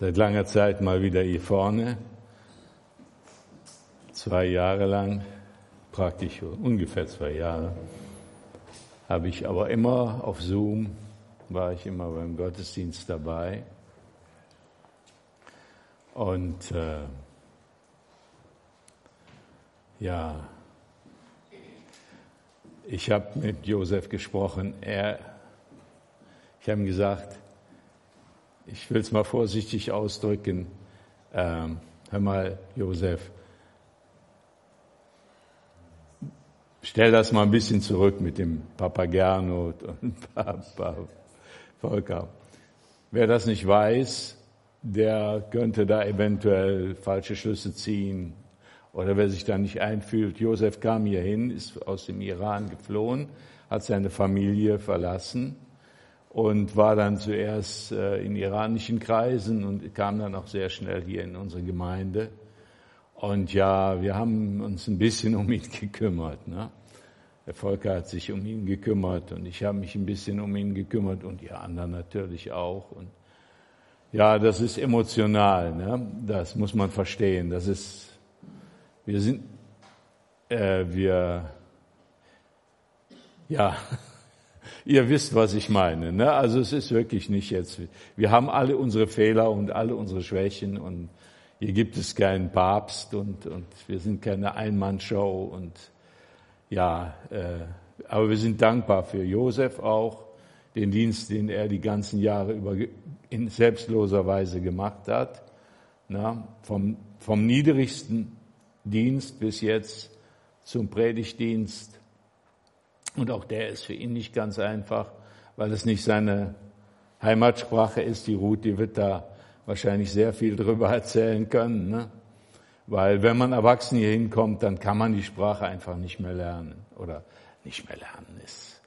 seit langer Zeit mal wieder hier vorne. 2 Jahre lang, praktisch ungefähr 2 Jahre, habe ich aber immer auf Zoom, war ich immer beim Gottesdienst dabei. Und ja, ich habe mit Josef gesprochen. Ich habe ihm gesagt, ich will es mal vorsichtig ausdrücken, hör mal, Josef, stell das mal ein bisschen zurück mit dem Papa Gernot und Papa Volker. Wer das nicht weiß, der könnte da eventuell falsche Schlüsse ziehen. Oder wer sich da nicht einfühlt, Josef kam hierhin, ist aus dem Iran geflohen, hat seine Familie verlassen und war dann zuerst in iranischen Kreisen und kam dann auch sehr schnell hier in unsere Gemeinde. Und ja, wir haben uns ein bisschen um ihn gekümmert. Ne? Der Volker hat sich um ihn gekümmert und ich habe mich ein bisschen um ihn gekümmert und die anderen natürlich auch. Und ja, das ist emotional, ne? Das muss man verstehen. Das ist... ihr wisst, was ich meine, ne? Also es ist wirklich nicht jetzt, wir haben alle unsere Fehler und alle unsere Schwächen und hier gibt es keinen Papst und wir sind keine Einmannshow und ja, aber wir sind dankbar für Josef auch, den Dienst, den er die ganzen Jahre über in selbstloser Weise gemacht hat, na, vom niedrigsten Dienst bis jetzt zum Predigtdienst. Und auch der ist für ihn nicht ganz einfach, weil es nicht seine Heimatsprache ist. Die Ruth, die wird da wahrscheinlich sehr viel drüber erzählen können, ne? Weil wenn man erwachsen hier hinkommt, dann kann man die Sprache einfach nicht mehr lernen. Oder nicht mehr lernen ist.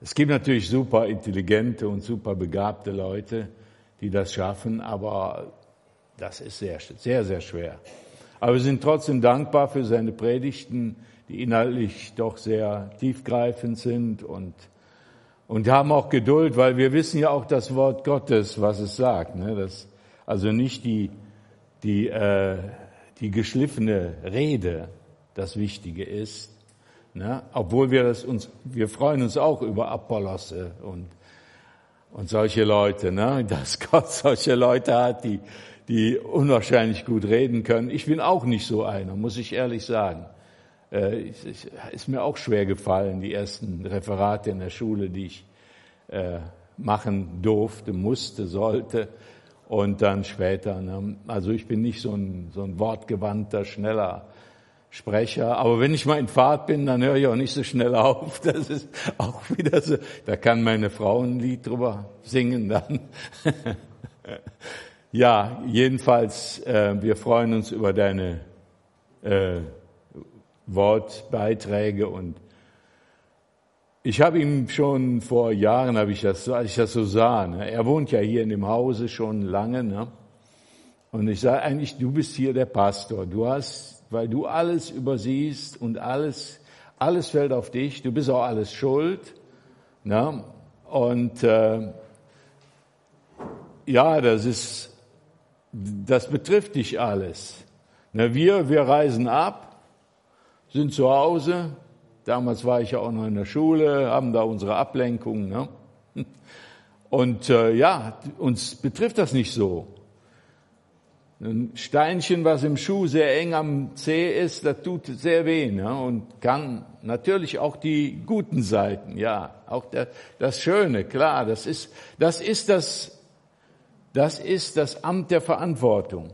Es gibt natürlich super intelligente und super begabte Leute, die das schaffen, aber das ist sehr, sehr, sehr schwer. Aber wir sind trotzdem dankbar für seine Predigten, die inhaltlich doch sehr tiefgreifend sind und haben auch Geduld, weil wir wissen ja auch das Wort Gottes, was es sagt, ne? Das, also nicht die geschliffene Rede das Wichtige ist, ne? Obwohl wir freuen uns auch über Apollosse und solche Leute, ne? Dass Gott solche Leute hat, die unwahrscheinlich gut reden können. Ich bin auch nicht so einer, muss ich ehrlich sagen. Ist mir auch schwer gefallen, die ersten Referate in der Schule, die ich machen durfte, musste, sollte. Und dann später, ne? Also ich bin nicht so ein wortgewandter, schneller Sprecher. Aber wenn ich mal in Fahrt bin, dann höre ich auch nicht so schnell auf. Das ist auch wieder so. Da kann meine Frau ein Lied drüber singen dann. Ja, jedenfalls, wir freuen uns über deine Wortbeiträge und ich habe ihm schon vor Jahren, als ich das so sah, ne? Er wohnt ja hier in dem Hause schon lange, ne? Und ich sage eigentlich, du bist hier der Pastor, weil du alles übersiehst und alles fällt auf dich, du bist auch alles schuld, ne? Und ja, das betrifft dich alles. Na, wir reisen ab, sind zu Hause. Damals war ich ja auch noch in der Schule, haben da unsere Ablenkungen. Ne? Und ja, uns betrifft das nicht so. Ein Steinchen, was im Schuh sehr eng am Zeh ist, das tut sehr weh, ne? Und kann natürlich auch die guten Seiten, ja, auch das Schöne, klar. Das ist das Amt der Verantwortung.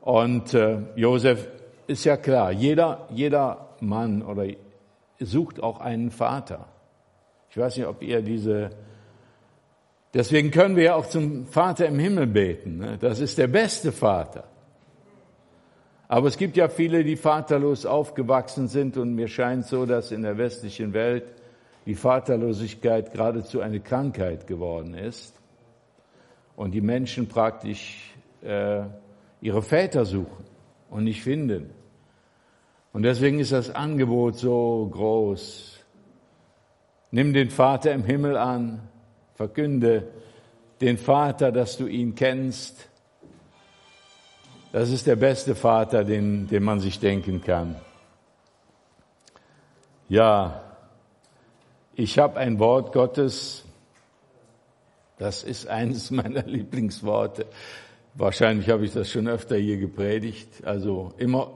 Und Josef, ist ja klar, jeder Mann oder sucht auch einen Vater. Ich weiß nicht, ob ihr deswegen können wir ja auch zum Vater im Himmel beten, ne? Das ist der beste Vater. Aber es gibt ja viele, die vaterlos aufgewachsen sind und mir scheint so, dass in der westlichen Welt die Vaterlosigkeit geradezu eine Krankheit geworden ist und die Menschen praktisch ihre Väter suchen und nicht finden. Und deswegen ist das Angebot so groß. Nimm den Vater im Himmel an, verkünde den Vater, dass du ihn kennst. Das ist der beste Vater, den man sich denken kann. Ja, ich habe ein Wort Gottes, das ist eines meiner Lieblingsworte. Wahrscheinlich habe ich das schon öfter hier gepredigt. Also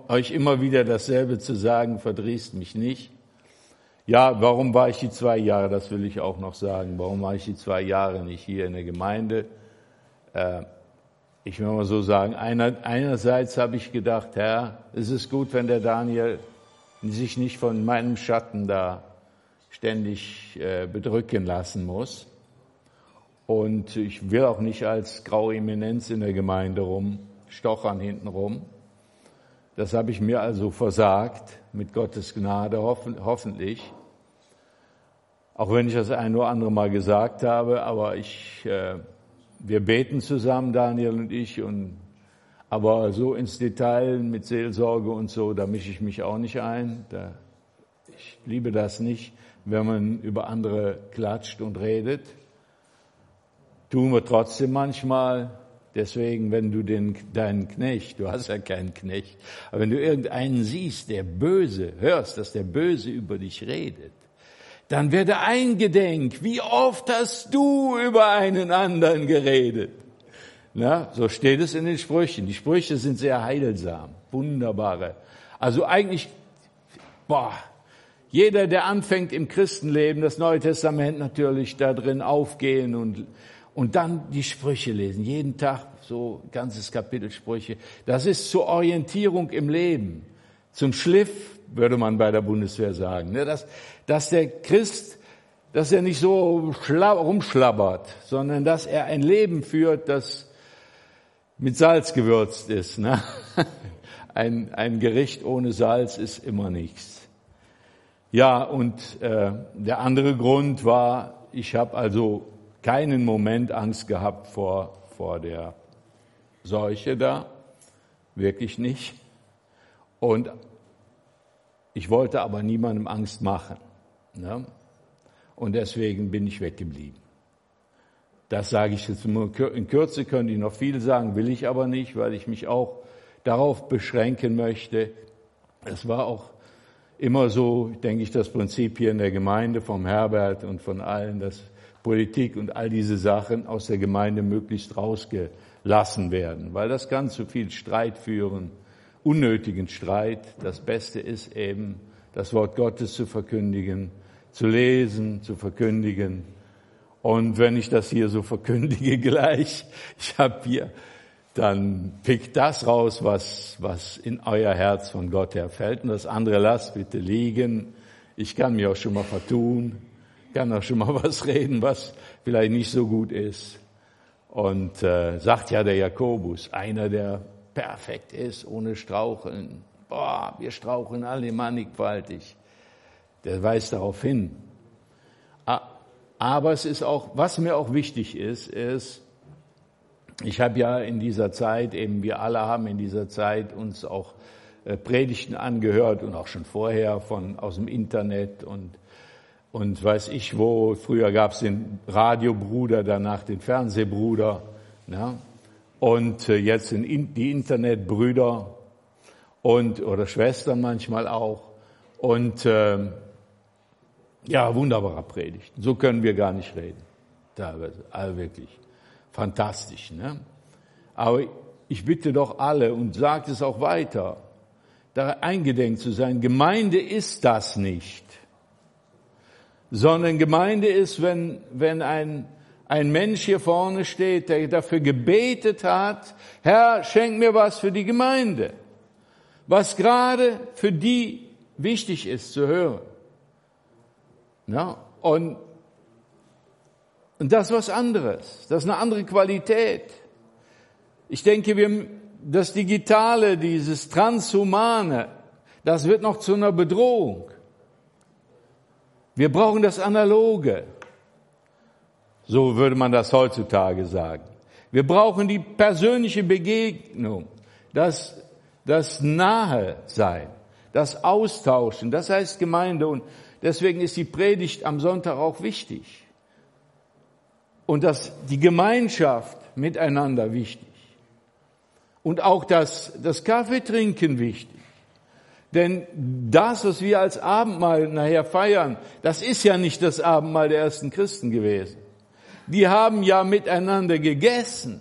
euch immer wieder dasselbe zu sagen, verdrießt mich nicht. Ja, warum war ich die 2 Jahre, das will ich auch noch sagen. Warum war ich die 2 Jahre nicht hier in der Gemeinde? Ich will mal so sagen, einerseits habe ich gedacht, Herr, es ist gut, wenn der Daniel sich nicht von meinem Schatten da ständig bedrücken lassen muss. Und ich will auch nicht als graue Eminenz in der Gemeinde rumstochern hintenrum. Das habe ich mir also versagt, mit Gottes Gnade hoffentlich. Auch wenn ich das ein oder andere Mal gesagt habe, aber wir beten zusammen, Daniel und ich, aber so ins Detail mit Seelsorge und so, da mische ich mich auch nicht ein. Ich liebe das nicht, wenn man über andere klatscht und redet. Tun wir trotzdem manchmal. Deswegen, wenn du deinen Knecht, du hast ja keinen Knecht, aber wenn du irgendeinen siehst, dass der Böse über dich redet, dann werde eingedenk, wie oft hast du über einen anderen geredet. Na, so steht es in den Sprüchen. Die Sprüche sind sehr heilsam, wunderbare. Also eigentlich, jeder, der anfängt im Christenleben, das Neue Testament natürlich da drin aufgehen und dann die Sprüche lesen. Jeden Tag so ein ganzes Kapitel Sprüche. Das ist zur Orientierung im Leben. Zum Schliff, würde man bei der Bundeswehr sagen. Dass der Christ, dass er nicht so rumschlabbert, sondern dass er ein Leben führt, das mit Salz gewürzt ist. Ne? Ein Gericht ohne Salz ist immer nichts. Ja, und der andere Grund war, ich habe also keinen Moment Angst gehabt vor der Seuche da, wirklich nicht. Und ich wollte aber niemandem Angst machen. Ne? Und deswegen bin ich weggeblieben. Das sage ich jetzt nur in Kürze, könnte ich noch viel sagen, will ich aber nicht, weil ich mich auch darauf beschränken möchte. Es war auch immer so, denke ich, das Prinzip hier in der Gemeinde vom Herbert und von allen, dass Politik und all diese Sachen aus der Gemeinde möglichst rausgelassen werden, weil das kann zu viel Streit führen, unnötigen Streit. Das Beste ist eben, das Wort Gottes zu verkündigen, zu lesen, zu verkündigen. Und wenn ich das hier so verkündige gleich, dann pickt das raus, was in euer Herz von Gott herfällt. Und das andere lasst bitte liegen. Ich kann mich auch schon mal vertun. Kann auch schon mal was reden, was vielleicht nicht so gut ist. Und sagt ja der Jakobus, einer, der perfekt ist, ohne Straucheln. Wir straucheln alle mannigfaltig. Der weist darauf hin. Aber es ist auch, was mir auch wichtig ist, ich habe ja in dieser Zeit, eben wir alle haben in dieser Zeit uns auch Predigten angehört und auch schon vorher aus dem Internet und weiß ich wo, früher gab's den Radiobruder, danach den Fernsehbruder, ne? Und jetzt sind die Internetbrüder oder Schwestern manchmal auch. Und wunderbarer Predigten. So können wir gar nicht reden, teilweise, also wirklich fantastisch, ne? Aber ich bitte doch alle und sagt es auch weiter, da eingedenk zu sein. Gemeinde ist das nicht. Sondern Gemeinde ist, wenn ein Mensch hier vorne steht, der dafür gebetet hat, Herr, schenk mir was für die Gemeinde, was gerade für die wichtig ist zu hören. Ja, und das ist was anderes, das ist eine andere Qualität. Ich denke, das Digitale, dieses Transhumane, das wird noch zu einer Bedrohung. Wir brauchen das Analoge, so würde man das heutzutage sagen. Wir brauchen die persönliche Begegnung, das Nahesein, das Austauschen, das heißt Gemeinde. Und deswegen ist die Predigt am Sonntag auch wichtig. und dass die Gemeinschaft miteinander wichtig und auch das Kaffeetrinken wichtig. Denn das, was wir als Abendmahl nachher feiern, das ist ja nicht das Abendmahl der ersten Christen gewesen. Die haben ja miteinander gegessen.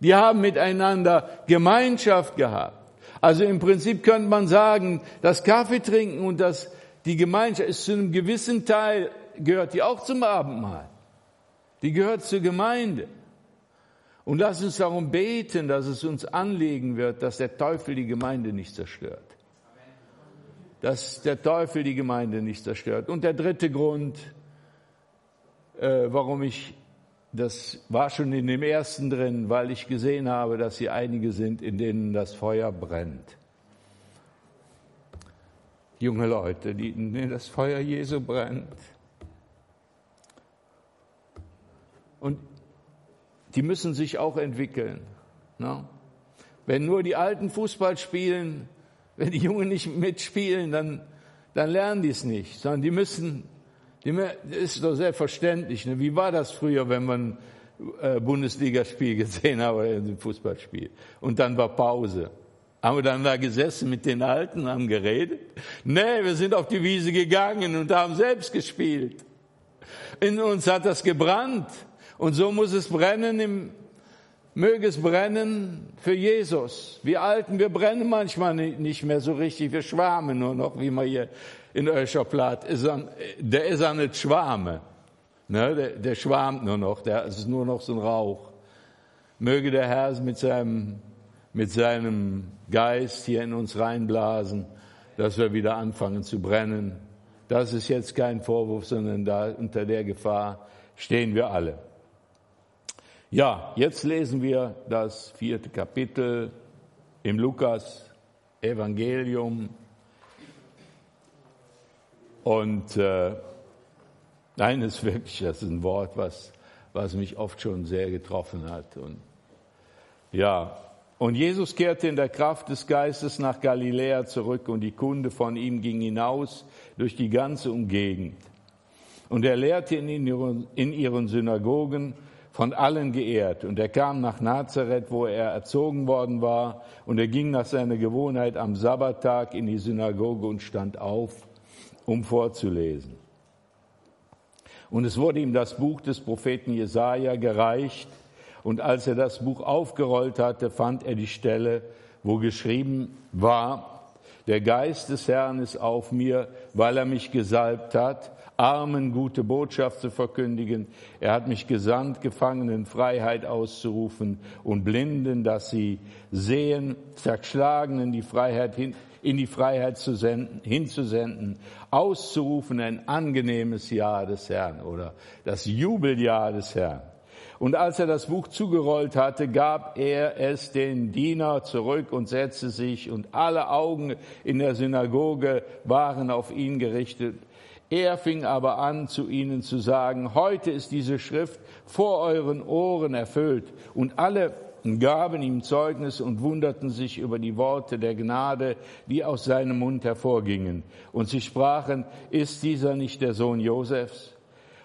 Die haben miteinander Gemeinschaft gehabt. Also im Prinzip könnte man sagen, das Kaffeetrinken und die Gemeinschaft ist zu einem gewissen Teil, gehört die auch zum Abendmahl. Die gehört zur Gemeinde. Und lass uns darum beten, dass es uns anliegen wird, dass der Teufel die Gemeinde nicht zerstört. Dass der Teufel die Gemeinde nicht zerstört. Und der dritte Grund, warum das war schon in dem ersten drin, weil ich gesehen habe, dass hier einige sind, in denen das Feuer brennt. Junge Leute, in denen das Feuer Jesu brennt. Und die müssen sich auch entwickeln. Ne? Wenn nur die Alten Fußball spielen, wenn die Jungen nicht mitspielen, dann lernen die es nicht, sondern die müssen, das ist doch selbstverständlich. Ne? Wie war das früher, wenn man Bundesligaspiel gesehen hat, ein Fußballspiel? Und dann war Pause. Haben wir dann da gesessen mit den Alten, haben geredet? Nee, wir sind auf die Wiese gegangen und haben selbst gespielt. In uns hat das gebrannt. Und so muss es brennen, möge es brennen für Jesus. Wir Alten, wir brennen manchmal nicht mehr so richtig, wir schwärmen nur noch, wie man hier in Öscherplatt, der ist ja nicht Schwärme, ne? Der schwärmt nur noch, es ist nur noch so ein Rauch. Möge der Herr mit seinem Geist hier in uns reinblasen, dass wir wieder anfangen zu brennen. Das ist jetzt kein Vorwurf, sondern unter der Gefahr stehen wir alle. Ja, jetzt lesen wir das 4. Kapitel im Lukas-Evangelium. Und das ist ein Wort, was mich oft schon sehr getroffen hat. Und Jesus kehrte in der Kraft des Geistes nach Galiläa zurück und die Kunde von ihm ging hinaus durch die ganze Umgegend. Und er lehrte in ihren Synagogen, von allen geehrt. Und er kam nach Nazareth, wo er erzogen worden war, und er ging nach seiner Gewohnheit am Sabbattag in die Synagoge und stand auf, um vorzulesen. Und es wurde ihm das Buch des Propheten Jesaja gereicht, und als er das Buch aufgerollt hatte, fand er die Stelle, wo geschrieben war: Der Geist des Herrn ist auf mir, weil er mich gesalbt hat, Armen gute Botschaft zu verkündigen. Er hat mich gesandt, Gefangenen Freiheit auszurufen und Blinden, dass sie sehen, Zerschlagenen die Freiheit in die Freiheit hinzusenden, auszurufen ein angenehmes Jahr des Herrn oder das Jubeljahr des Herrn. Und als er das Buch zugerollt hatte, gab er es den Diener zurück und setzte sich, und alle Augen in der Synagoge waren auf ihn gerichtet. Er fing aber an, zu ihnen zu sagen: Heute ist diese Schrift vor euren Ohren erfüllt. Und alle gaben ihm Zeugnis und wunderten sich über die Worte der Gnade, die aus seinem Mund hervorgingen. Und sie sprachen: Ist dieser nicht der Sohn Josefs?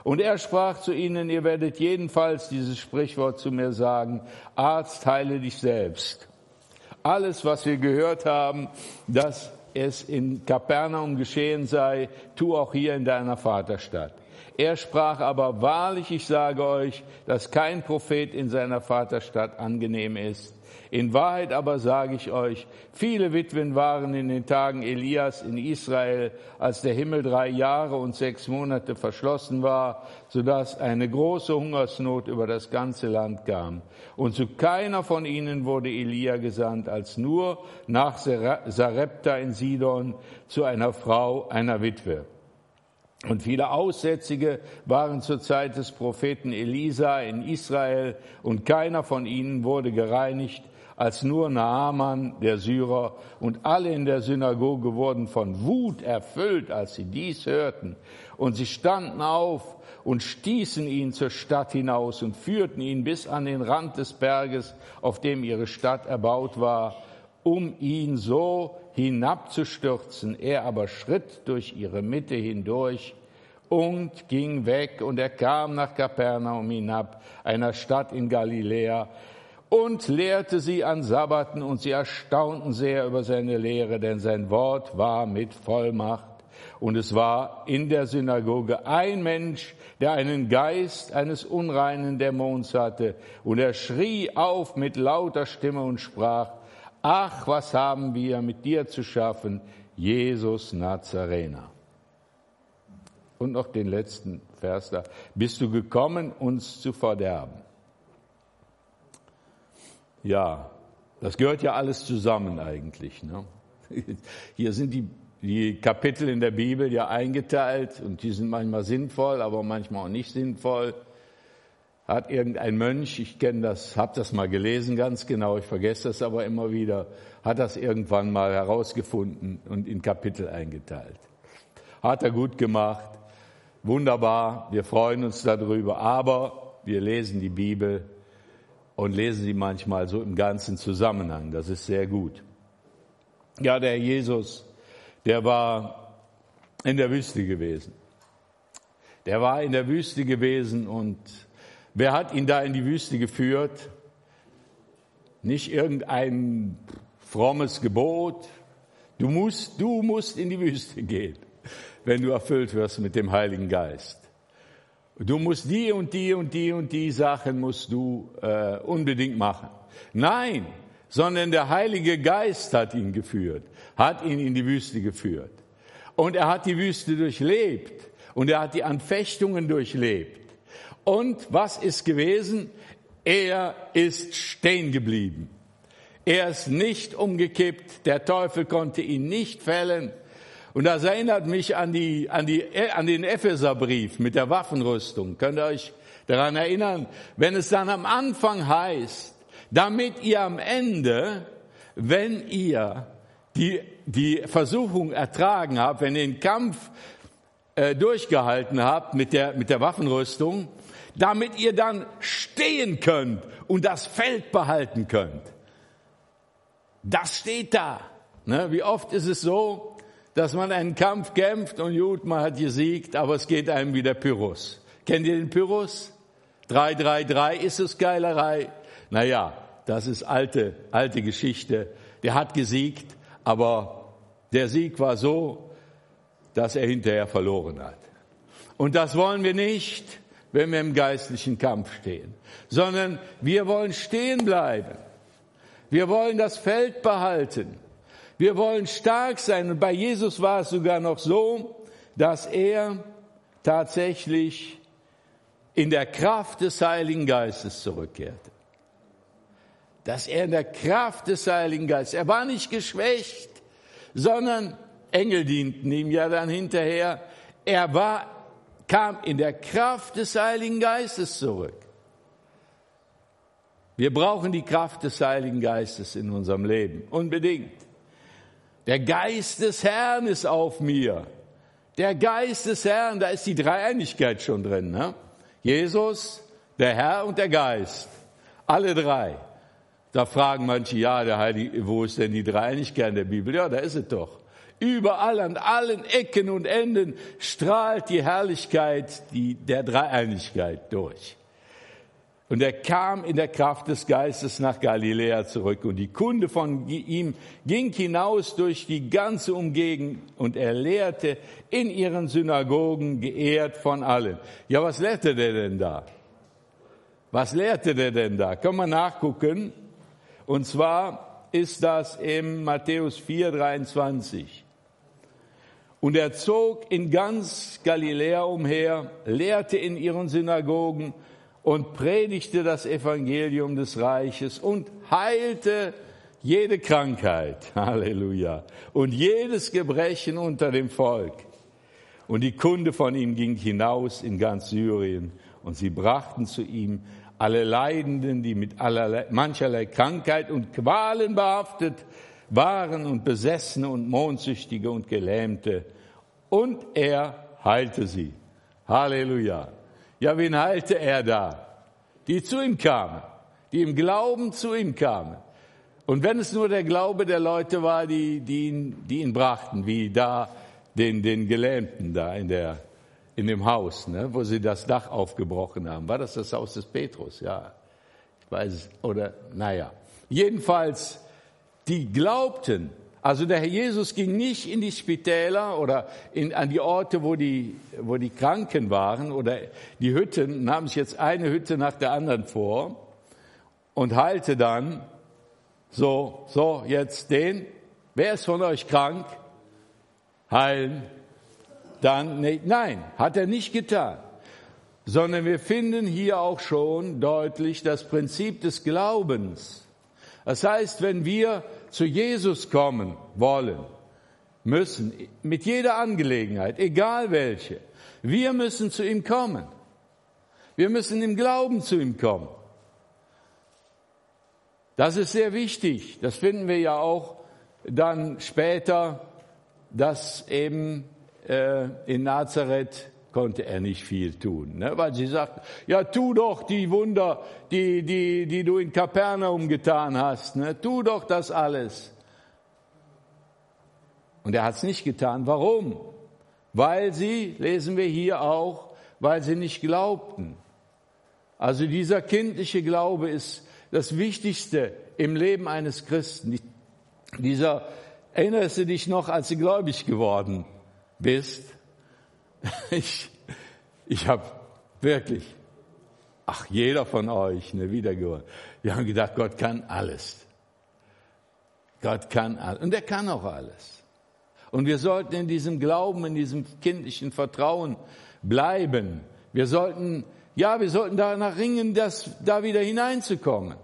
Und er sprach zu ihnen: Ihr werdet jedenfalls dieses Sprichwort zu mir sagen: Arzt, heile dich selbst. Alles, was wir gehört haben, das es in Kapernaum geschehen sei, tu auch hier in deiner Vaterstadt. Er sprach aber: Wahrlich, ich sage euch, dass kein Prophet in seiner Vaterstadt angenehm ist. In Wahrheit aber sage ich euch, viele Witwen waren in den Tagen Elias in Israel, als der Himmel 3 Jahre und 6 Monate verschlossen war, sodass eine große Hungersnot über das ganze Land kam. Und zu keiner von ihnen wurde Elia gesandt, als nur nach Sarepta in Sidon zu einer Frau, einer Witwe. Und viele Aussätzige waren zur Zeit des Propheten Elisa in Israel, und keiner von ihnen wurde gereinigt, als nur Naaman, der Syrer. Und alle in der Synagoge wurden von Wut erfüllt, als sie dies hörten. Und sie standen auf und stießen ihn zur Stadt hinaus und führten ihn bis an den Rand des Berges, auf dem ihre Stadt erbaut war, um ihn so hinabzustürzen. Er aber schritt durch ihre Mitte hindurch und ging weg. Und er kam nach Kapernaum hinab, einer Stadt in Galiläa, und lehrte sie an Sabbaten, und sie erstaunten sehr über seine Lehre, denn sein Wort war mit Vollmacht. Und es war in der Synagoge ein Mensch, der einen Geist eines unreinen Dämons hatte, und er schrie auf mit lauter Stimme und sprach: Ach, was haben wir mit dir zu schaffen, Jesus Nazarener? Und noch den letzten Vers da: Bist du gekommen, uns zu verderben? Ja, das gehört ja alles zusammen eigentlich, ne? Hier sind die Kapitel in der Bibel ja eingeteilt, und die sind manchmal sinnvoll, aber manchmal auch nicht sinnvoll. Hat irgendein Mönch, ich kenne das, habe das mal gelesen ganz genau, ich vergesse das aber immer wieder, hat das irgendwann mal herausgefunden und in Kapitel eingeteilt. Hat er gut gemacht, wunderbar, wir freuen uns darüber, aber wir lesen die Bibel und lesen sie manchmal so im ganzen Zusammenhang. Das ist sehr gut. Ja, der Jesus, der war in der Wüste gewesen. Der war in der Wüste gewesen, und wer hat ihn da in die Wüste geführt? Nicht irgendein frommes Gebot. Du musst in die Wüste gehen, wenn du erfüllt wirst mit dem Heiligen Geist. Du musst die und die und die und die Sachen musst du unbedingt machen. Nein, sondern der Heilige Geist hat ihn geführt, hat ihn in die Wüste geführt. Und er hat die Wüste durchlebt, und er hat die Anfechtungen durchlebt. Und was ist gewesen? Er ist stehen geblieben. Er ist nicht umgekippt, der Teufel konnte ihn nicht fällen. Und das erinnert mich an den Epheserbrief mit der Waffenrüstung. Könnt ihr euch daran erinnern? Wenn es dann am Anfang heißt, damit ihr am Ende, wenn ihr die Versuchung ertragen habt, wenn ihr den Kampf durchgehalten habt mit der Waffenrüstung, damit ihr dann stehen könnt und das Feld behalten könnt. Das steht da. Ne? Wie oft ist es so, dass man einen Kampf kämpft und gut, man hat gesiegt, aber es geht einem wie der Pyrrhus. Kennt ihr den Pyrrhus? 333 ist es Geilerei. Naja, das ist alte Geschichte. Der hat gesiegt, aber der Sieg war so, dass er hinterher verloren hat. Und das wollen wir nicht, wenn wir im geistlichen Kampf stehen, sondern wir wollen stehen bleiben. Wir wollen das Feld behalten. Wir wollen stark sein, und bei Jesus war es sogar noch so, dass er tatsächlich in der Kraft des Heiligen Geistes zurückkehrte. Dass er in der Kraft des Heiligen Geistes, er war nicht geschwächt, sondern Engel dienten ihm ja dann hinterher. Er kam in der Kraft des Heiligen Geistes zurück. Wir brauchen die Kraft des Heiligen Geistes in unserem Leben, unbedingt. Der Geist des Herrn ist auf mir. Der Geist des Herrn, da ist die Dreieinigkeit schon drin, ne? Jesus, der Herr und der Geist. Alle drei. Da fragen manche, ja, der Heilige, wo ist denn die Dreieinigkeit in der Bibel? Ja, da ist es doch. Überall, an allen Ecken und Enden strahlt die Herrlichkeit der Dreieinigkeit durch. Und er kam in der Kraft des Geistes nach Galiläa zurück, und die Kunde von ihm ging hinaus durch die ganze Umgegend, und er lehrte in ihren Synagogen, geehrt von allen. Ja, was lehrte der denn da? Können wir nachgucken? Und zwar ist das im Matthäus 4,23. Und er zog in ganz Galiläa umher, lehrte in ihren Synagogen und predigte das Evangelium des Reiches und heilte jede Krankheit, Halleluja, und jedes Gebrechen unter dem Volk. Und die Kunde von ihm ging hinaus in ganz Syrien, und sie brachten zu ihm alle Leidenden, die mit mancherlei Krankheit und Qualen behaftet waren, und Besessene und Mondsüchtige und Gelähmte, und er heilte sie, Halleluja. Ja, wen heilte er da? Die zu ihm kamen, die im Glauben zu ihm kamen. Und wenn es nur der Glaube der Leute war, die ihn brachten, wie da den Gelähmten da in der in dem Haus, ne, wo sie das Dach aufgebrochen haben. War das das Haus des Petrus? Ja, ich weiß, oder naja. Jedenfalls, die glaubten. Also der Herr Jesus ging nicht in die Spitäler oder an die Orte, wo die Kranken waren oder die Hütten, nahm sich jetzt eine Hütte nach der anderen vor und heilte dann so jetzt den, wer ist von euch krank? Heilen. Dann, nein, hat er nicht getan. Sondern wir finden hier auch schon deutlich das Prinzip des Glaubens. Das heißt, wenn wir zu Jesus kommen wollen, müssen, mit jeder Angelegenheit, egal welche, wir müssen zu ihm kommen. Wir müssen im Glauben zu ihm kommen. Das ist sehr wichtig. Das finden wir ja auch dann später, dass eben in Nazareth konnte er nicht viel tun, ne? Weil sie sagten, ja, tu doch die Wunder, die du in Kapernaum getan hast, ne? Tu doch das alles. Und er hat es nicht getan. Warum? Weil sie, lesen wir hier auch, weil sie nicht glaubten. Also dieser kindliche Glaube ist das Wichtigste im Leben eines Christen. Erinnerst du dich noch, als du gläubig geworden bist? Ich habe wirklich, jeder von euch, ne, wiedergeboren. Wir haben gedacht, Gott kann alles. Gott kann alles. Und er kann auch alles. Und wir sollten in diesem Glauben, in diesem kindlichen Vertrauen bleiben. Wir sollten danach ringen, da wieder hineinzukommen.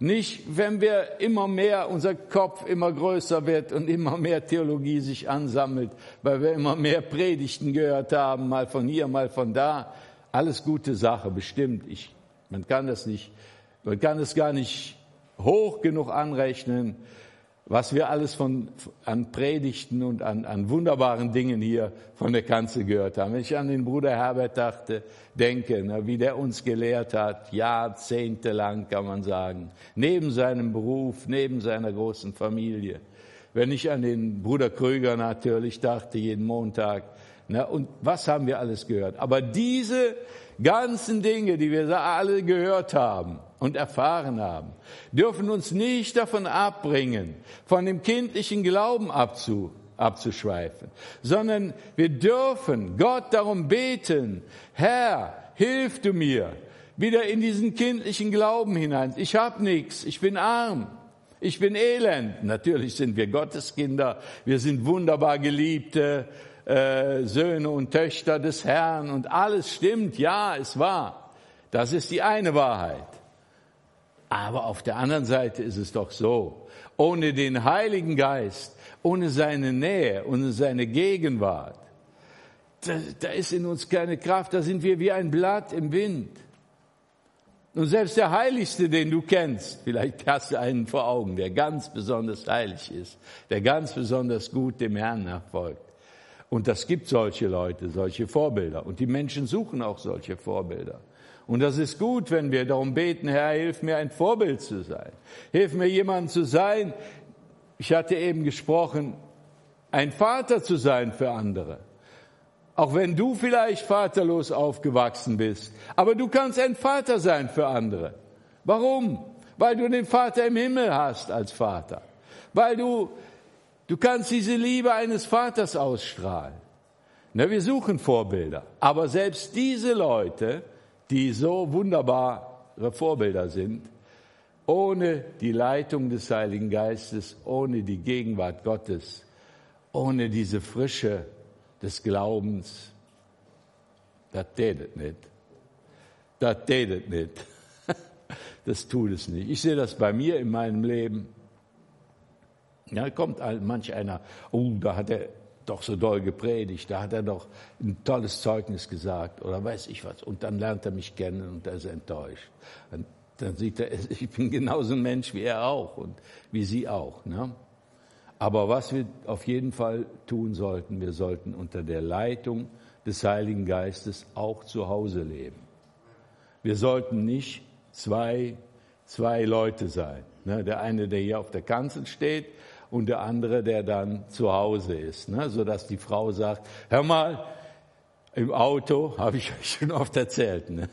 Nicht, wenn wir immer mehr, unser Kopf immer größer wird und immer mehr Theologie sich ansammelt, weil wir immer mehr Predigten gehört haben, mal von hier, mal von da. Alles gute Sache, bestimmt. Man kann es gar nicht hoch genug anrechnen, was wir alles an Predigten und an wunderbaren Dingen hier von der Kanzel gehört haben. Wenn ich an den Bruder Herbert denke, ne, wie der uns gelehrt hat, jahrzehntelang kann man sagen, neben seinem Beruf, neben seiner großen Familie. Wenn ich an den Bruder Krüger natürlich dachte, jeden Montag, ne, und was haben wir alles gehört. Aber diese ganzen Dinge, die wir alle gehört haben, und erfahren haben, dürfen uns nicht davon abbringen, von dem kindlichen Glauben abzuschweifen, sondern wir dürfen Gott darum beten, Herr, hilf du mir, wieder in diesen kindlichen Glauben hinein. Ich habe nichts, ich bin arm, ich bin elend. Natürlich sind wir Gotteskinder, wir sind wunderbar geliebte Söhne und Töchter des Herrn und alles stimmt, ja, es war. Das ist die eine Wahrheit. Aber auf der anderen Seite ist es doch so, ohne den Heiligen Geist, ohne seine Nähe, ohne seine Gegenwart, da ist in uns keine Kraft, da sind wir wie ein Blatt im Wind. Und selbst der Heiligste, den du kennst, vielleicht hast du einen vor Augen, der ganz besonders heilig ist, der ganz besonders gut dem Herrn nachfolgt. Und das gibt solche Leute, solche Vorbilder. Und die Menschen suchen auch solche Vorbilder. Und das ist gut, wenn wir darum beten, Herr, hilf mir, ein Vorbild zu sein. Hilf mir, jemand zu sein, ich hatte eben gesprochen, ein Vater zu sein für andere. Auch wenn du vielleicht vaterlos aufgewachsen bist, aber du kannst ein Vater sein für andere. Warum? Weil du den Vater im Himmel hast als Vater. Weil du kannst diese Liebe eines Vaters ausstrahlen. Na, wir suchen Vorbilder, aber selbst diese Leute, die so wunderbare Vorbilder sind, ohne die Leitung des Heiligen Geistes, ohne die Gegenwart Gottes, ohne diese Frische des Glaubens, das tätet nicht. Das tätet nicht. Das tut es nicht. Ich sehe das bei mir in meinem Leben. Ja, kommt manch einer, da hat er doch so doll gepredigt, da hat er doch ein tolles Zeugnis gesagt oder weiß ich was. Und dann lernt er mich kennen und er ist enttäuscht. Und dann sieht er, ich bin genauso ein Mensch wie er auch und wie sie auch. Ne? Aber was wir auf jeden Fall tun sollten, wir sollten unter der Leitung des Heiligen Geistes auch zu Hause leben. Wir sollten nicht zwei Leute sein. Ne? Der eine, der hier auf der Kanzel steht, und der andere, der dann zu Hause ist, ne? Sodass die Frau sagt, hör mal, im Auto, habe ich euch schon oft erzählt, ne?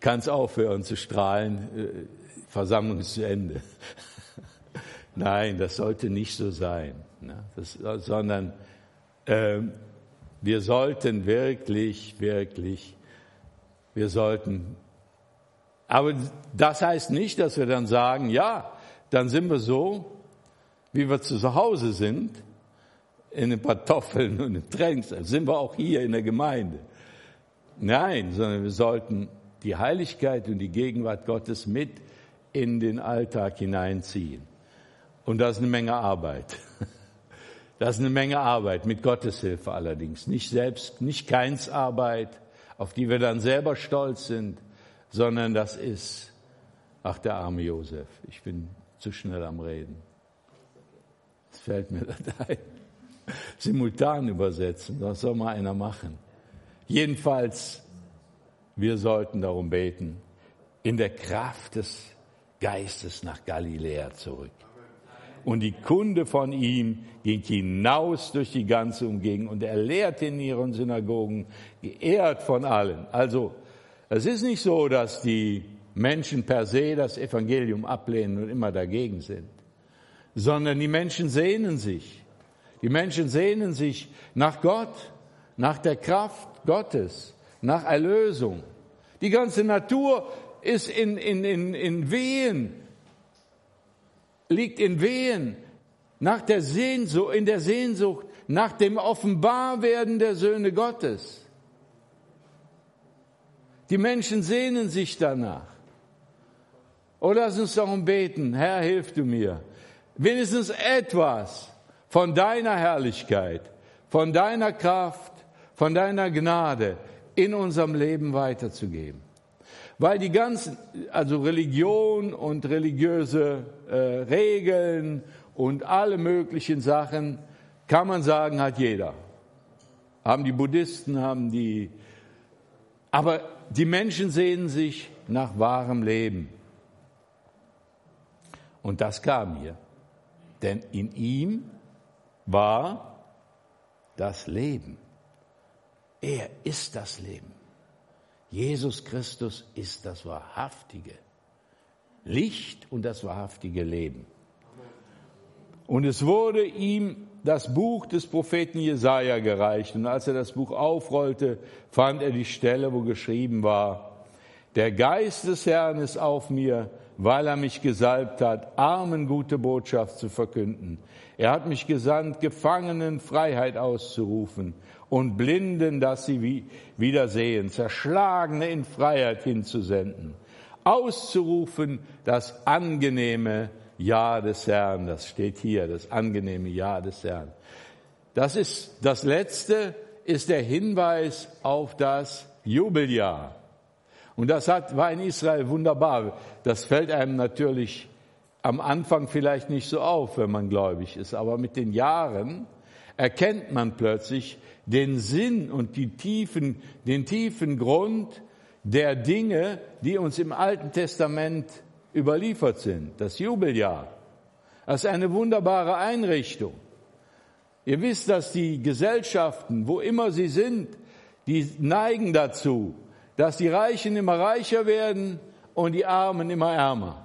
Kannst aufhören zu strahlen, Versammlung ist zu Ende. Nein, das sollte nicht so sein, ne? Sondern wir sollten wirklich, aber das heißt nicht, dass wir dann sagen, ja, dann sind wir so, wie wir zu Hause sind, in den Pantoffeln und den Tränks, sind wir auch hier in der Gemeinde. Nein, sondern wir sollten die Heiligkeit und die Gegenwart Gottes mit in den Alltag hineinziehen. Und das ist eine Menge Arbeit. Das ist eine Menge Arbeit, mit Gottes Hilfe allerdings. Nicht selbst, nicht Keinsarbeit, auf die wir dann selber stolz sind, sondern das ist, ach der arme Josef, ich bin zu schnell am Reden. Das fällt mir da ein. Simultan übersetzen, das soll mal einer machen. Jedenfalls, wir sollten darum beten, in der Kraft des Geistes nach Galiläa zurück. Und die Kunde von ihm ging hinaus durch die ganze Umgegend und er lehrte in ihren Synagogen, geehrt von allen. Also, es ist nicht so, dass die Menschen per se das Evangelium ablehnen und immer dagegen sind, sondern die Menschen sehnen sich. Die Menschen sehnen sich nach Gott, nach der Kraft Gottes, nach Erlösung. Die ganze Natur ist in Wehen, liegt in Wehen, in der Sehnsucht nach dem Offenbarwerden der Söhne Gottes. Die Menschen sehnen sich danach. Oh, lass uns darum beten, Herr, hilf du mir, wenigstens etwas von deiner Herrlichkeit, von deiner Kraft, von deiner Gnade in unserem Leben weiterzugeben. Weil die ganzen, also Religion und religiöse Regeln und alle möglichen Sachen, kann man sagen, hat jeder. Haben die Buddhisten, aber die Menschen sehnen sich nach wahrem Leben. Und das kam hier. Denn in ihm war das Leben. Er ist das Leben. Jesus Christus ist das wahrhaftige Licht und das wahrhaftige Leben. Und es wurde ihm das Buch des Propheten Jesaja gereicht. Und als er das Buch aufrollte, fand er die Stelle, wo geschrieben war, der Geist des Herrn ist auf mir, weil er mich gesalbt hat, Armen gute Botschaft zu verkünden. Er hat mich gesandt, Gefangenen Freiheit auszurufen und Blinden, dass sie wieder sehen, Zerschlagene in Freiheit hinzusenden, auszurufen das angenehme Jahr des Herrn. Das steht hier, das angenehme Jahr des Herrn. Das ist das Letzte, ist der Hinweis auf das Jubeljahr. Und das war in Israel wunderbar. Das fällt einem natürlich am Anfang vielleicht nicht so auf, wenn man gläubig ist. Aber mit den Jahren erkennt man plötzlich den Sinn und den tiefen Grund der Dinge, die uns im Alten Testament überliefert sind. Das Jubeljahr. Das ist eine wunderbare Einrichtung. Ihr wisst, dass die Gesellschaften, wo immer sie sind, die neigen dazu, dass die Reichen immer reicher werden und die Armen immer ärmer.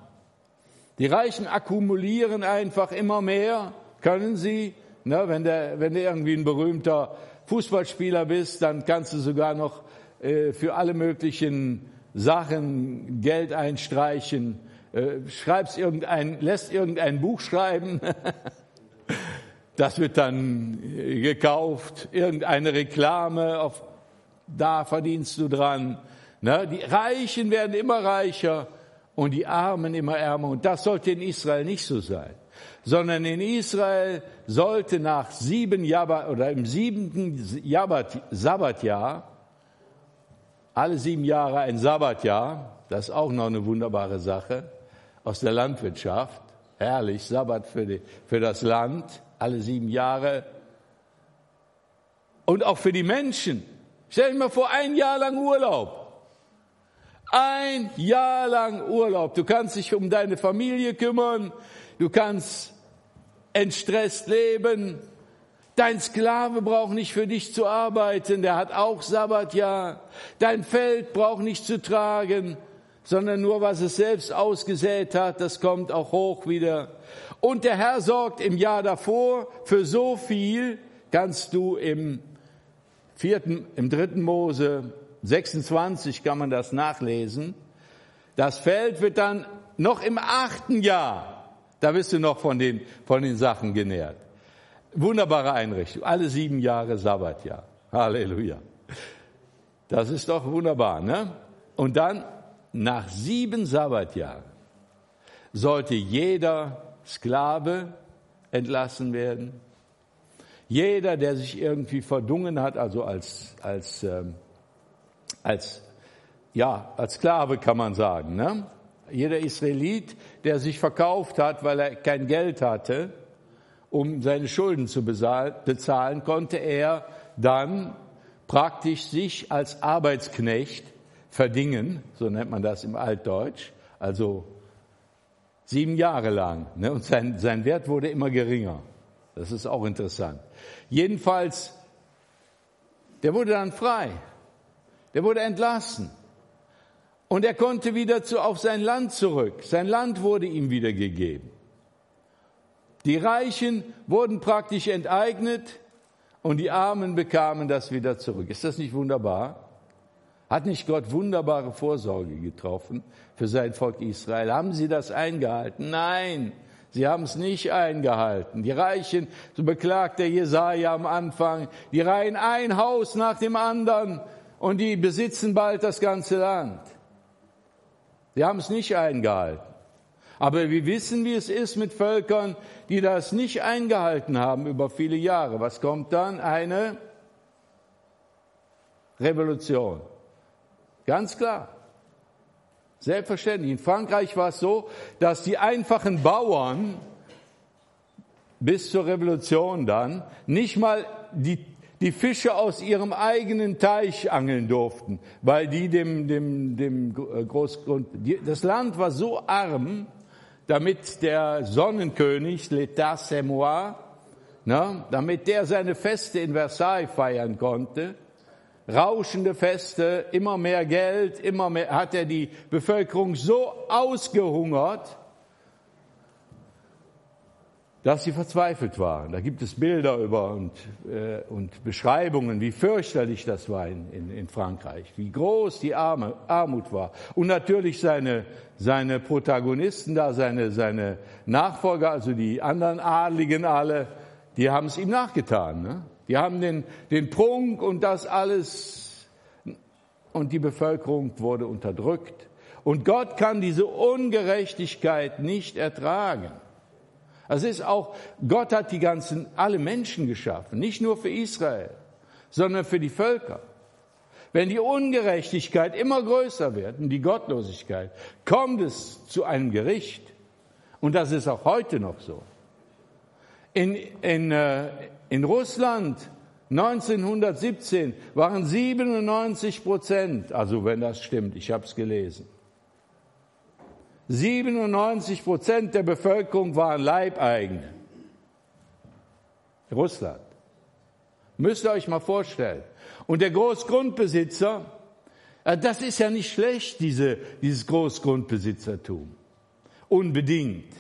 Die Reichen akkumulieren einfach immer mehr, können sie. Ne, wenn du irgendwie ein berühmter Fußballspieler bist, dann kannst du sogar noch für alle möglichen Sachen Geld einstreichen. Lässt irgendein Buch schreiben, das wird dann gekauft, irgendeine Reklame da verdienst du dran. Ne? Die Reichen werden immer reicher und die Armen immer ärmer. Und das sollte in Israel nicht so sein. Sondern in Israel sollte nach 7 Jabbat oder im 7. Sabbatjahr, alle 7 Jahre ein Sabbatjahr, das ist auch noch eine wunderbare Sache, aus der Landwirtschaft, herrlich, Sabbat für das Land, alle 7 Jahre und auch für die Menschen. Stell dir mal vor, ein Jahr lang Urlaub. Ein Jahr lang Urlaub. Du kannst dich um deine Familie kümmern. Du kannst entstresst leben. Dein Sklave braucht nicht für dich zu arbeiten, der hat auch Sabbatjahr. Dein Feld braucht nicht zu tragen, sondern nur, was es selbst ausgesät hat, das kommt auch hoch wieder. Und der Herr sorgt im Jahr davor für so viel, kannst du im 3. Mose 26 kann man das nachlesen. Das Feld wird dann noch im 8. Jahr, da bist du noch von den Sachen genährt. Wunderbare Einrichtung, alle 7 Jahre Sabbatjahr. Halleluja. Das ist doch wunderbar, ne? Und dann, nach 7 Sabbatjahren, sollte jeder Sklave entlassen werden. Jeder, der sich irgendwie verdungen hat, also als Sklave kann man sagen, ne? Jeder Israelit, der sich verkauft hat, weil er kein Geld hatte, um seine Schulden zu bezahlen, konnte er dann praktisch sich als Arbeitsknecht verdingen, so nennt man das im Altdeutsch, also 7 Jahre lang. Ne? Und sein Wert wurde immer geringer. Das ist auch interessant. Jedenfalls, der wurde dann frei, der wurde entlassen und er konnte wieder auf sein Land zurück. Sein Land wurde ihm wieder gegeben. Die Reichen wurden praktisch enteignet und die Armen bekamen das wieder zurück. Ist das nicht wunderbar? Hat nicht Gott wunderbare Vorsorge getroffen für sein Volk Israel? Haben sie das eingehalten? Nein, sie haben es nicht eingehalten. Die Reichen, so beklagt der Jesaja am Anfang, die reihen ein Haus nach dem anderen und die besitzen bald das ganze Land. Sie haben es nicht eingehalten. Aber wir wissen, wie es ist mit Völkern, die das nicht eingehalten haben über viele Jahre. Was kommt dann? Eine Revolution. Ganz klar. Selbstverständlich. In Frankreich war es so, dass die einfachen Bauern bis zur Revolution dann nicht mal die Fische aus ihrem eigenen Teich angeln durften, weil die dem Großgrund... Das Land war so arm, damit der Sonnenkönig, l'État c'est moi, ne, damit der seine Feste in Versailles feiern konnte, rauschende Feste, immer mehr Geld, immer mehr, hat er die Bevölkerung so ausgehungert, dass sie verzweifelt waren. Da gibt es Bilder über und Beschreibungen, wie fürchterlich das war in Frankreich, wie groß die Armut war. Und natürlich seine Protagonisten da, seine Nachfolger, also die anderen Adligen alle, die haben es ihm nachgetan, ne? Die haben den Prunk und das alles, und die Bevölkerung wurde unterdrückt. Und Gott kann diese Ungerechtigkeit nicht ertragen. Es ist auch, Gott hat alle Menschen geschaffen, nicht nur für Israel, sondern für die Völker. Wenn die Ungerechtigkeit immer größer wird und die Gottlosigkeit, kommt es zu einem Gericht. Und das ist auch heute noch so. In Russland 1917 waren 97%, also wenn das stimmt, ich habe es gelesen, 97% der Bevölkerung waren Leibeigene. Russland. Müsst ihr euch mal vorstellen. Und der Großgrundbesitzer, das ist ja nicht schlecht, dieses Großgrundbesitzertum. Unbedingt.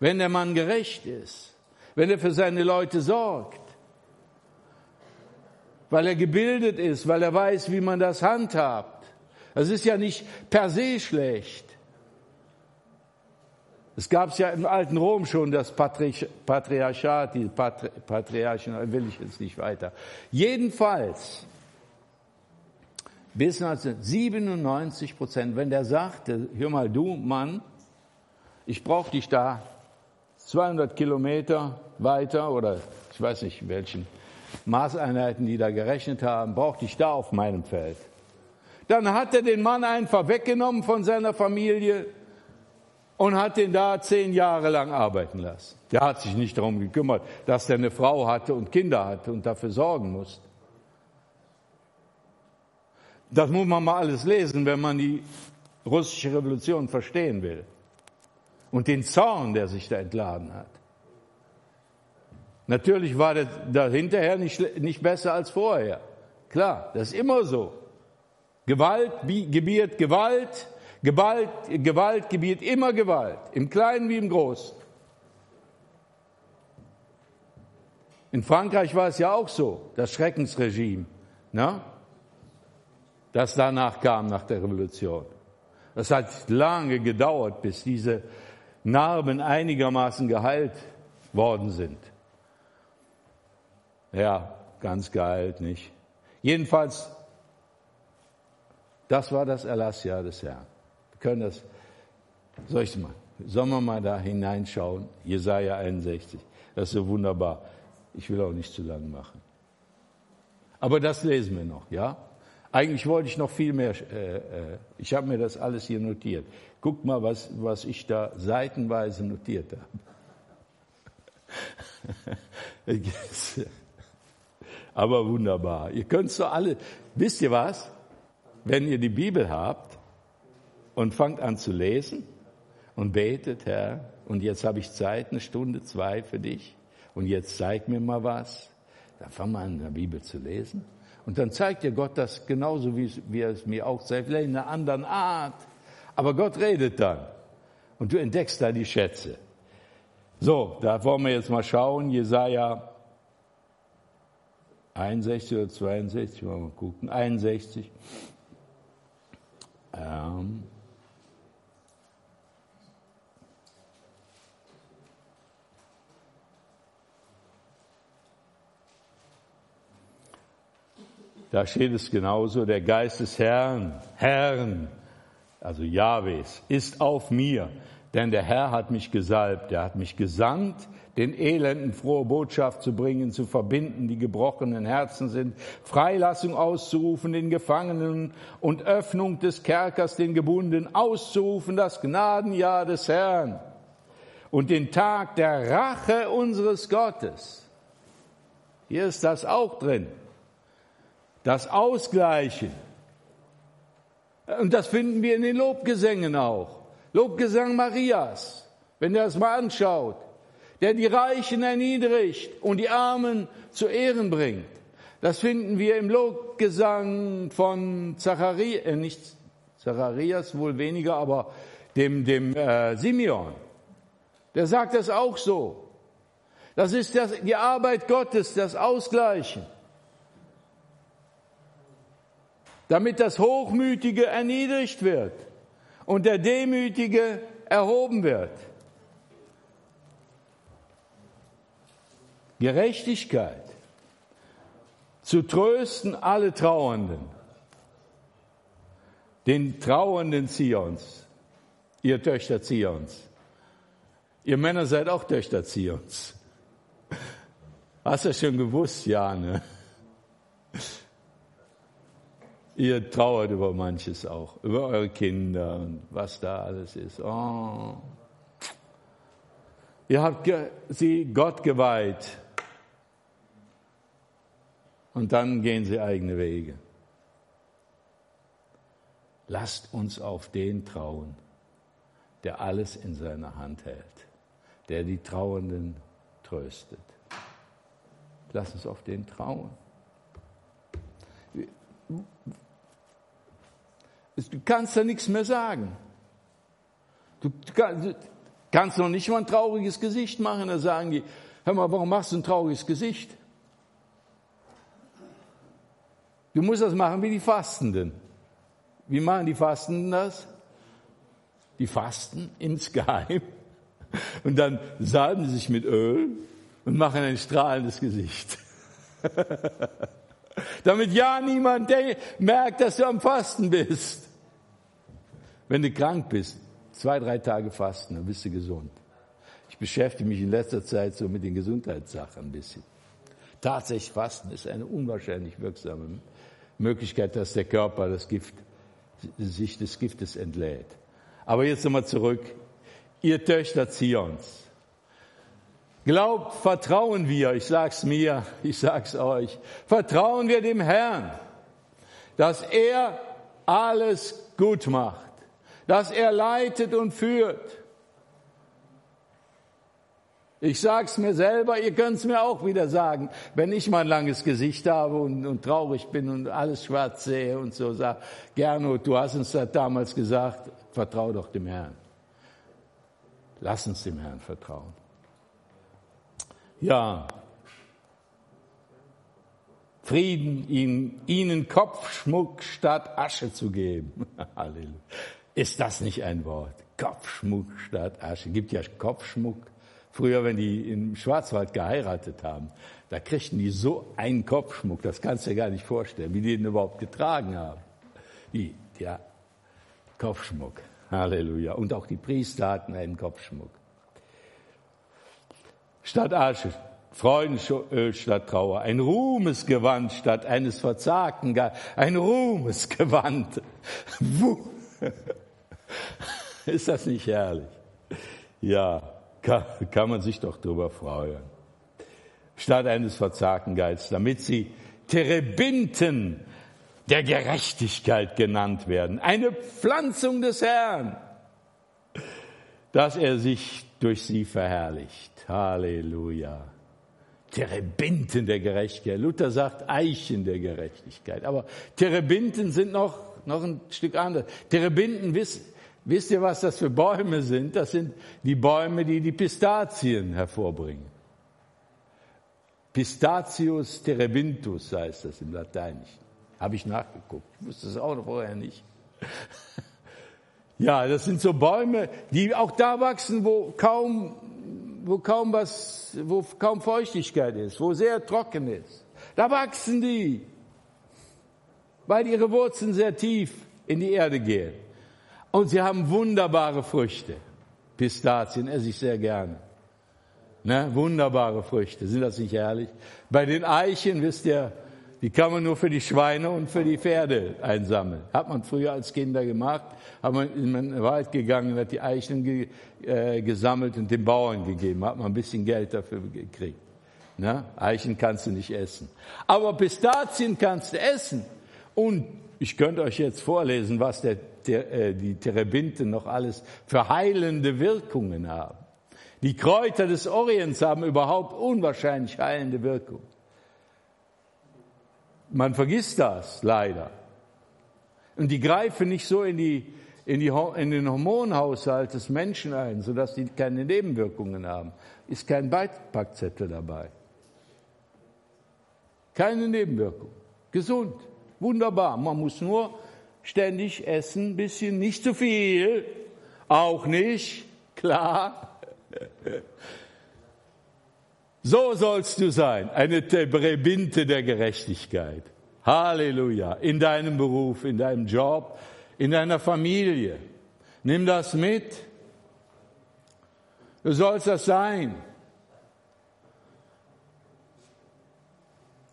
Wenn der Mann gerecht ist, wenn er für seine Leute sorgt, weil er gebildet ist, weil er weiß, wie man das handhabt. Das ist ja nicht per se schlecht. Es gab es ja im alten Rom schon, das Patriarchat, die Patriarchen, will ich jetzt nicht weiter. Jedenfalls, bis 1997%, wenn der sagte, hör mal du, Mann, ich brauche dich da 200 Kilometer weiter, oder ich weiß nicht, welchen Maßeinheiten die da gerechnet haben, brauche dich da auf meinem Feld. Dann hat er den Mann einfach weggenommen von seiner Familie, und hat den da 10 Jahre lang arbeiten lassen. Der hat sich nicht darum gekümmert, dass er eine Frau hatte und Kinder hatte und dafür sorgen musste. Das muss man mal alles lesen, wenn man die russische Revolution verstehen will. Und den Zorn, der sich da entladen hat. Natürlich war das da hinterher nicht besser als vorher. Klar, das ist immer so. Gewalt gebiert Gewalt, Gewalt gebiert immer Gewalt, im Kleinen wie im Großen. In Frankreich war es ja auch so, das Schreckensregime, ne? Das danach kam, nach der Revolution. Das hat lange gedauert, bis diese Narben einigermaßen geheilt worden sind. Ja, ganz geheilt nicht. Jedenfalls, das war das Erlassjahr des Herrn. Wir können das, sollen wir mal da hineinschauen? Jesaja 61, das ist so wunderbar. Ich will auch nicht zu lang machen. Aber das lesen wir noch, ja? Eigentlich wollte ich noch viel mehr, ich habe mir das alles hier notiert. Guckt mal, was ich da seitenweise notiert habe. Aber wunderbar. Ihr könnt so alle, wisst ihr was? Wenn ihr die Bibel habt und fangt an zu lesen und betet, Herr, und jetzt habe ich Zeit, 1 Stunde, 2 für dich, und jetzt zeig mir mal was, dann fang mal an, in der Bibel zu lesen. Und dann zeigt dir Gott das genauso, wie er es mir auch zeigt, vielleicht in einer anderen Art. Aber Gott redet dann. Und du entdeckst da die Schätze. So, da wollen wir jetzt mal schauen. Jesaja 61 oder 62, wollen wir mal gucken. 61. Da steht es genauso, der Geist des Herrn, also Jahwes, ist auf mir, denn der Herr hat mich gesalbt, er hat mich gesandt, den Elenden frohe Botschaft zu bringen, zu verbinden, die gebrochenen Herzen sind, Freilassung auszurufen, den Gefangenen und Öffnung des Kerkers, den Gebundenen auszurufen, das Gnadenjahr des Herrn und den Tag der Rache unseres Gottes. Hier ist das auch drin. Das Ausgleichen. Und das finden wir in den Lobgesängen auch. Lobgesang Marias, wenn ihr das mal anschaut. Der die Reichen erniedrigt und die Armen zu Ehren bringt. Das finden wir im Lobgesang von Zacharias, nicht Zacharias, wohl weniger, aber dem Simeon. Der sagt das auch so. Das ist die Arbeit Gottes, das Ausgleichen. Damit das Hochmütige erniedrigt wird und der Demütige erhoben wird. Gerechtigkeit, zu trösten alle Trauernden, den Trauernden Zions, ihr Töchter Zions. Ihr Männer seid auch Töchter Zions. Hast du das schon gewusst, Jane? Ihr trauert über manches auch, über eure Kinder und was da alles ist. Oh. Ihr habt sie Gott geweiht. Und dann gehen sie eigene Wege. Lasst uns auf den trauen, der alles in seiner Hand hält, der die Trauernden tröstet. Lasst uns auf den trauen. Du kannst da nichts mehr sagen. Du kannst noch nicht mal ein trauriges Gesicht machen. Da sagen die, hör mal, warum machst du ein trauriges Gesicht? Du musst das machen wie die Fastenden. Wie machen die Fastenden das? Die fasten insgeheim. Und dann salben sie sich mit Öl und machen ein strahlendes Gesicht. Damit ja niemand merkt, dass du am Fasten bist. Wenn du krank bist, 2-3 Tage fasten, dann bist du gesund. Ich beschäftige mich in letzter Zeit so mit den Gesundheitssachen ein bisschen. Tatsächlich Fasten ist eine unwahrscheinlich wirksame Möglichkeit, dass der Körper das Gift, sich des Giftes entlädt. Aber jetzt nochmal zurück. Ihr Töchter Zions. Glaubt, vertrauen wir, ich sag's mir, ich sag's euch, vertrauen wir dem Herrn, dass er alles gut macht, dass er leitet und führt. Ich sag's mir selber, ihr könnt's mir auch wieder sagen, wenn ich mal ein langes Gesicht habe und traurig bin und alles schwarz sehe und so, sag, Gernot, du hast uns das damals gesagt, vertrau doch dem Herrn. Lass uns dem Herrn vertrauen. Ja, Frieden, ihnen Kopfschmuck statt Asche zu geben. Halleluja. Ist das nicht ein Wort? Kopfschmuck statt Asche. Gibt ja Kopfschmuck. Früher, wenn die im Schwarzwald geheiratet haben, da kriegten die so einen Kopfschmuck, das kannst du dir gar nicht vorstellen, wie die den überhaupt getragen haben. Ja, Kopfschmuck, Halleluja. Und auch die Priester hatten einen Kopfschmuck. Statt Asche, Freudenöl statt Trauer, ein Ruhmesgewand statt eines verzagten Geistes, ein Ruhmesgewand. Ist das nicht herrlich? Ja. Kann man sich doch drüber freuen. Statt eines verzagten Geistes, damit sie Terebinten der Gerechtigkeit genannt werden. Eine Pflanzung des Herrn, dass er sich durch sie verherrlicht. Halleluja. Terebinten der Gerechtigkeit. Luther sagt Eichen der Gerechtigkeit. Aber Terebinten sind noch ein Stück anders. Terebinten wissen... Wisst ihr, was das für Bäume sind? Das sind die Bäume, die die Pistazien hervorbringen. Pistacius terebinthus heißt das im Lateinischen. Habe ich nachgeguckt. Ich wusste es auch noch vorher nicht. Ja, das sind so Bäume, die auch da wachsen, wo kaum Feuchtigkeit ist, wo sehr trocken ist. Da wachsen die, weil ihre Wurzeln sehr tief in die Erde gehen. Und sie haben wunderbare Früchte. Pistazien esse ich sehr gerne. Ne? Wunderbare Früchte, sind das nicht herrlich? Bei den Eichen, wisst ihr, die kann man nur für die Schweine und für die Pferde einsammeln. Hat man früher als Kinder gemacht, hat man in den Wald gegangen, hat die Eichen gesammelt und den Bauern gegeben, hat man ein bisschen Geld dafür gekriegt. Ne? Eichen kannst du nicht essen. Aber Pistazien kannst du essen. Und ich könnte euch jetzt vorlesen, was die Terebinten noch alles für heilende Wirkungen haben. Die Kräuter des Orients haben überhaupt unwahrscheinlich heilende Wirkung. Man vergisst das leider. Und die greifen nicht so in den Hormonhaushalt des Menschen ein, sodass die keine Nebenwirkungen haben. Ist kein Beipackzettel dabei. Keine Nebenwirkung. Gesund. Wunderbar. Man muss nur ständig essen, ein bisschen, nicht zu viel, auch nicht, klar. So sollst du sein, eine Terebinte der Gerechtigkeit. Halleluja, in deinem Beruf, in deinem Job, in deiner Familie. Nimm das mit, du sollst das sein.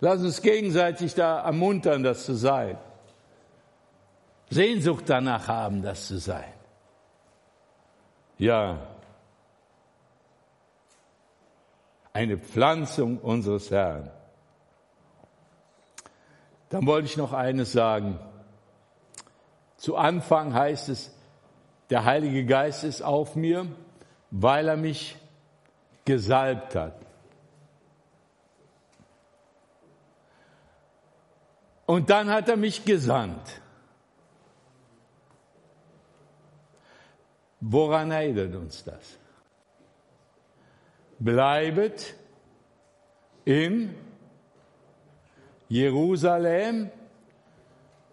Lass uns gegenseitig da ermuntern, das zu sein. Sehnsucht danach haben, das zu sein. Ja. Eine Pflanzung unseres Herrn. Dann wollte ich noch eines sagen. Zu Anfang heißt es, der Heilige Geist ist auf mir, weil er mich gesalbt hat. Und dann hat er mich gesandt. Woran erinnert uns das? Bleibet in Jerusalem,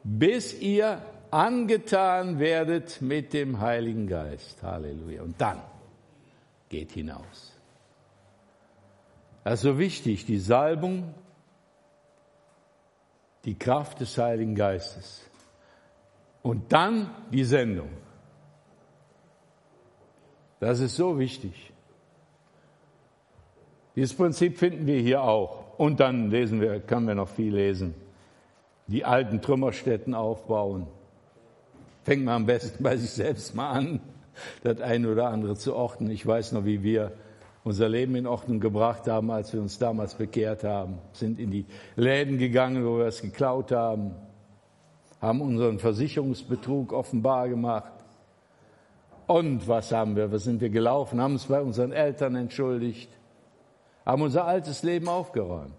bis ihr angetan werdet mit dem Heiligen Geist. Halleluja. Und dann geht hinaus. Das ist so wichtig, die Salbung, die Kraft des Heiligen Geistes. Und dann die Sendung. Das ist so wichtig. Dieses Prinzip finden wir hier auch. Und dann können wir noch viel lesen. Die alten Trümmerstätten aufbauen. Fängt man am besten bei sich selbst mal an, das eine oder andere zu ordnen. Ich weiß noch, wie wir unser Leben in Ordnung gebracht haben, als wir uns damals bekehrt haben. Sind in die Läden gegangen, wo wir es geklaut haben. Haben unseren Versicherungsbetrug offenbar gemacht. Und was sind wir gelaufen, haben es bei unseren Eltern entschuldigt, haben unser altes Leben aufgeräumt.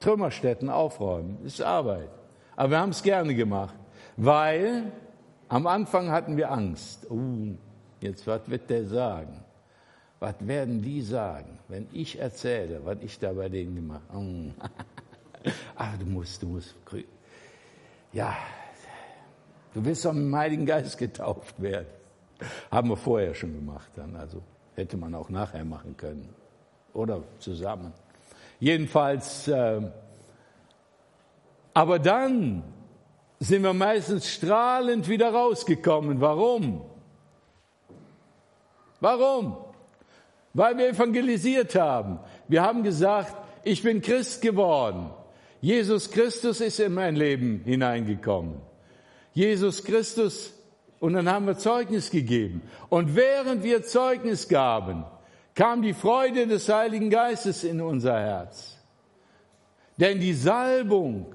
Trümmerstätten aufräumen, ist Arbeit. Aber wir haben es gerne gemacht, weil am Anfang hatten wir Angst. Jetzt, was wird der sagen? Was werden die sagen, wenn ich erzähle, was ich da bei denen gemacht habe? Ach, du musst. Ja, du willst doch mit dem Heiligen Geist getauft werden. Haben wir vorher schon gemacht dann, also hätte man auch nachher machen können. Oder zusammen. Jedenfalls, aber dann sind wir meistens strahlend wieder rausgekommen. Warum? Warum? Weil wir evangelisiert haben. Wir haben gesagt, ich bin Christ geworden. Jesus Christus ist in mein Leben hineingekommen. Jesus Christus, und dann haben wir Zeugnis gegeben. Und während wir Zeugnis gaben, kam die Freude des Heiligen Geistes in unser Herz. Denn die Salbung,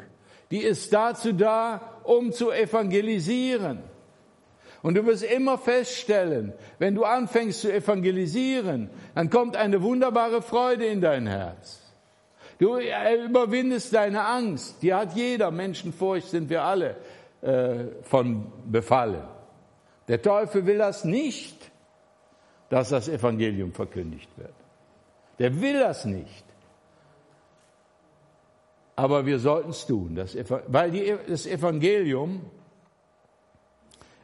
die ist dazu da, um zu evangelisieren. Und du wirst immer feststellen, wenn du anfängst zu evangelisieren, dann kommt eine wunderbare Freude in dein Herz. Du überwindest deine Angst. Die hat jeder. Menschenfurcht sind wir alle von befallen. Der Teufel will das nicht, dass das Evangelium verkündigt wird. Der will das nicht. Aber wir sollten es tun. Weil das Evangelium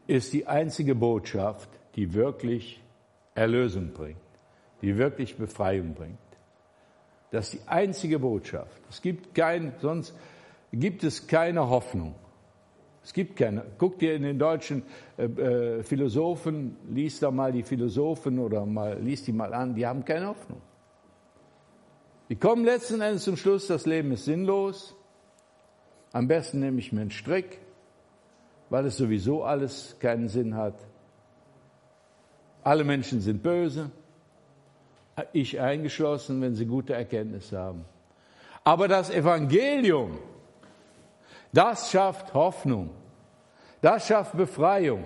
ist die einzige Botschaft, die wirklich Erlösung bringt, die wirklich Befreiung bringt. Das ist die einzige Botschaft. Sonst gibt es keine Hoffnung. Es gibt keine. Guck dir in den deutschen Philosophen, liest da mal die Philosophen oder liest die mal an, die haben keine Hoffnung. Die kommen letzten Endes zum Schluss, das Leben ist sinnlos. Am besten nehme ich mir einen Strick, weil es sowieso alles keinen Sinn hat. Alle Menschen sind böse. Ich eingeschlossen, wenn sie gute Erkenntnis haben. Aber das Evangelium, das schafft Hoffnung. Das schafft Befreiung.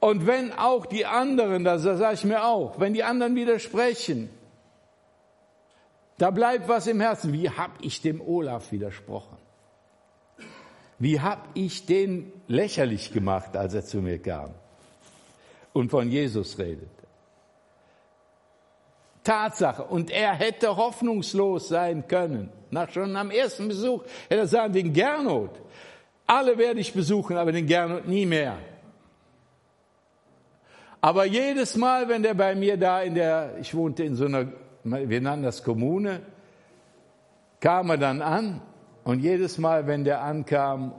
Und wenn auch die anderen, das sage ich mir auch, wenn die anderen widersprechen, da bleibt was im Herzen. Wie habe ich dem Olaf widersprochen? Wie habe ich den lächerlich gemacht, als er zu mir kam und von Jesus redet? Tatsache. Und er hätte hoffnungslos sein können. Schon am ersten Besuch hätte er sagen, den Gernot, alle werde ich besuchen, aber den Gernot nie mehr. Aber jedes Mal, wenn der bei mir da ich wohnte in so einer, wir nannten das Kommune, kam er dann an und jedes Mal, wenn der ankam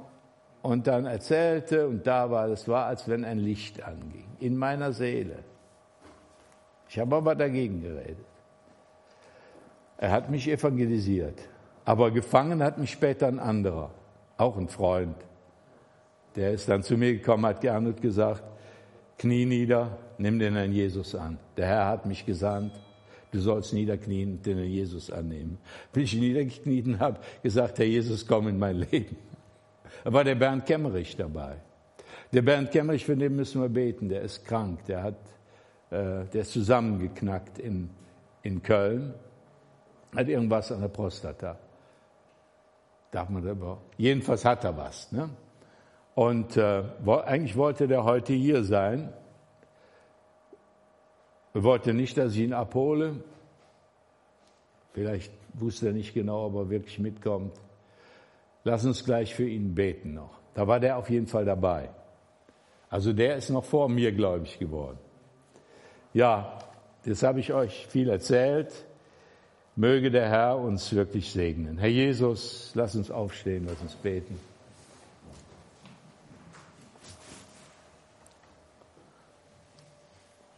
und dann erzählte und das war, als wenn ein Licht anging, in meiner Seele. Ich habe aber dagegen geredet. Er hat mich evangelisiert. Aber gefangen hat mich später ein anderer, auch ein Freund. Der ist dann zu mir gekommen, hat Gernot gesagt, knie nieder, nimm den Herrn Jesus an. Der Herr hat mich gesandt, du sollst niederknien und den Herrn Jesus annehmen. Bin ich niedergekniet und habe gesagt, Herr Jesus, komm in mein Leben. Da war der Bernd Kemmerich dabei. Der Bernd Kemmerich, für den müssen wir beten, der ist krank, der ist zusammengeknackt in Köln, hat irgendwas an der Prostata. Darf man da überhaupt? Jedenfalls hat er was. Ne? Und eigentlich wollte der heute hier sein. Er wollte nicht, dass ich ihn abhole. Vielleicht wusste er nicht genau, ob er wirklich mitkommt. Lass uns gleich für ihn beten noch. Da war der auf jeden Fall dabei. Also der ist noch vor mir gläubig geworden. Ja, das habe ich euch viel erzählt. Möge der Herr uns wirklich segnen. Herr Jesus, lass uns aufstehen, lass uns beten.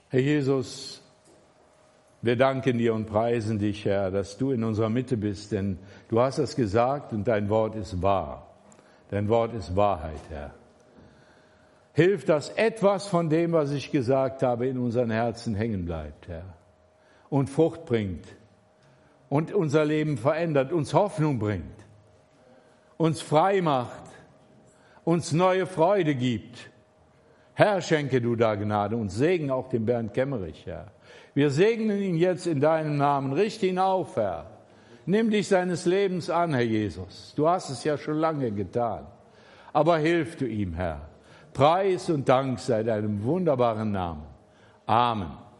Herr Jesus, wir danken dir und preisen dich, Herr, dass du in unserer Mitte bist, denn du hast es gesagt und dein Wort ist wahr. Dein Wort ist Wahrheit, Herr. Hilf, dass etwas von dem, was ich gesagt habe, in unseren Herzen hängen bleibt, Herr, und Frucht bringt und unser Leben verändert, uns Hoffnung bringt, uns frei macht, uns neue Freude gibt, Herr, schenke du da Gnade und segne auch den Bernd Kemmerich, Herr. Wir segnen ihn jetzt in deinem Namen. Richte ihn auf, Herr. Nimm dich seines Lebens an, Herr Jesus. Du hast es ja schon lange getan. Aber hilf du ihm, Herr. Preis und Dank sei deinem wunderbaren Namen. Amen.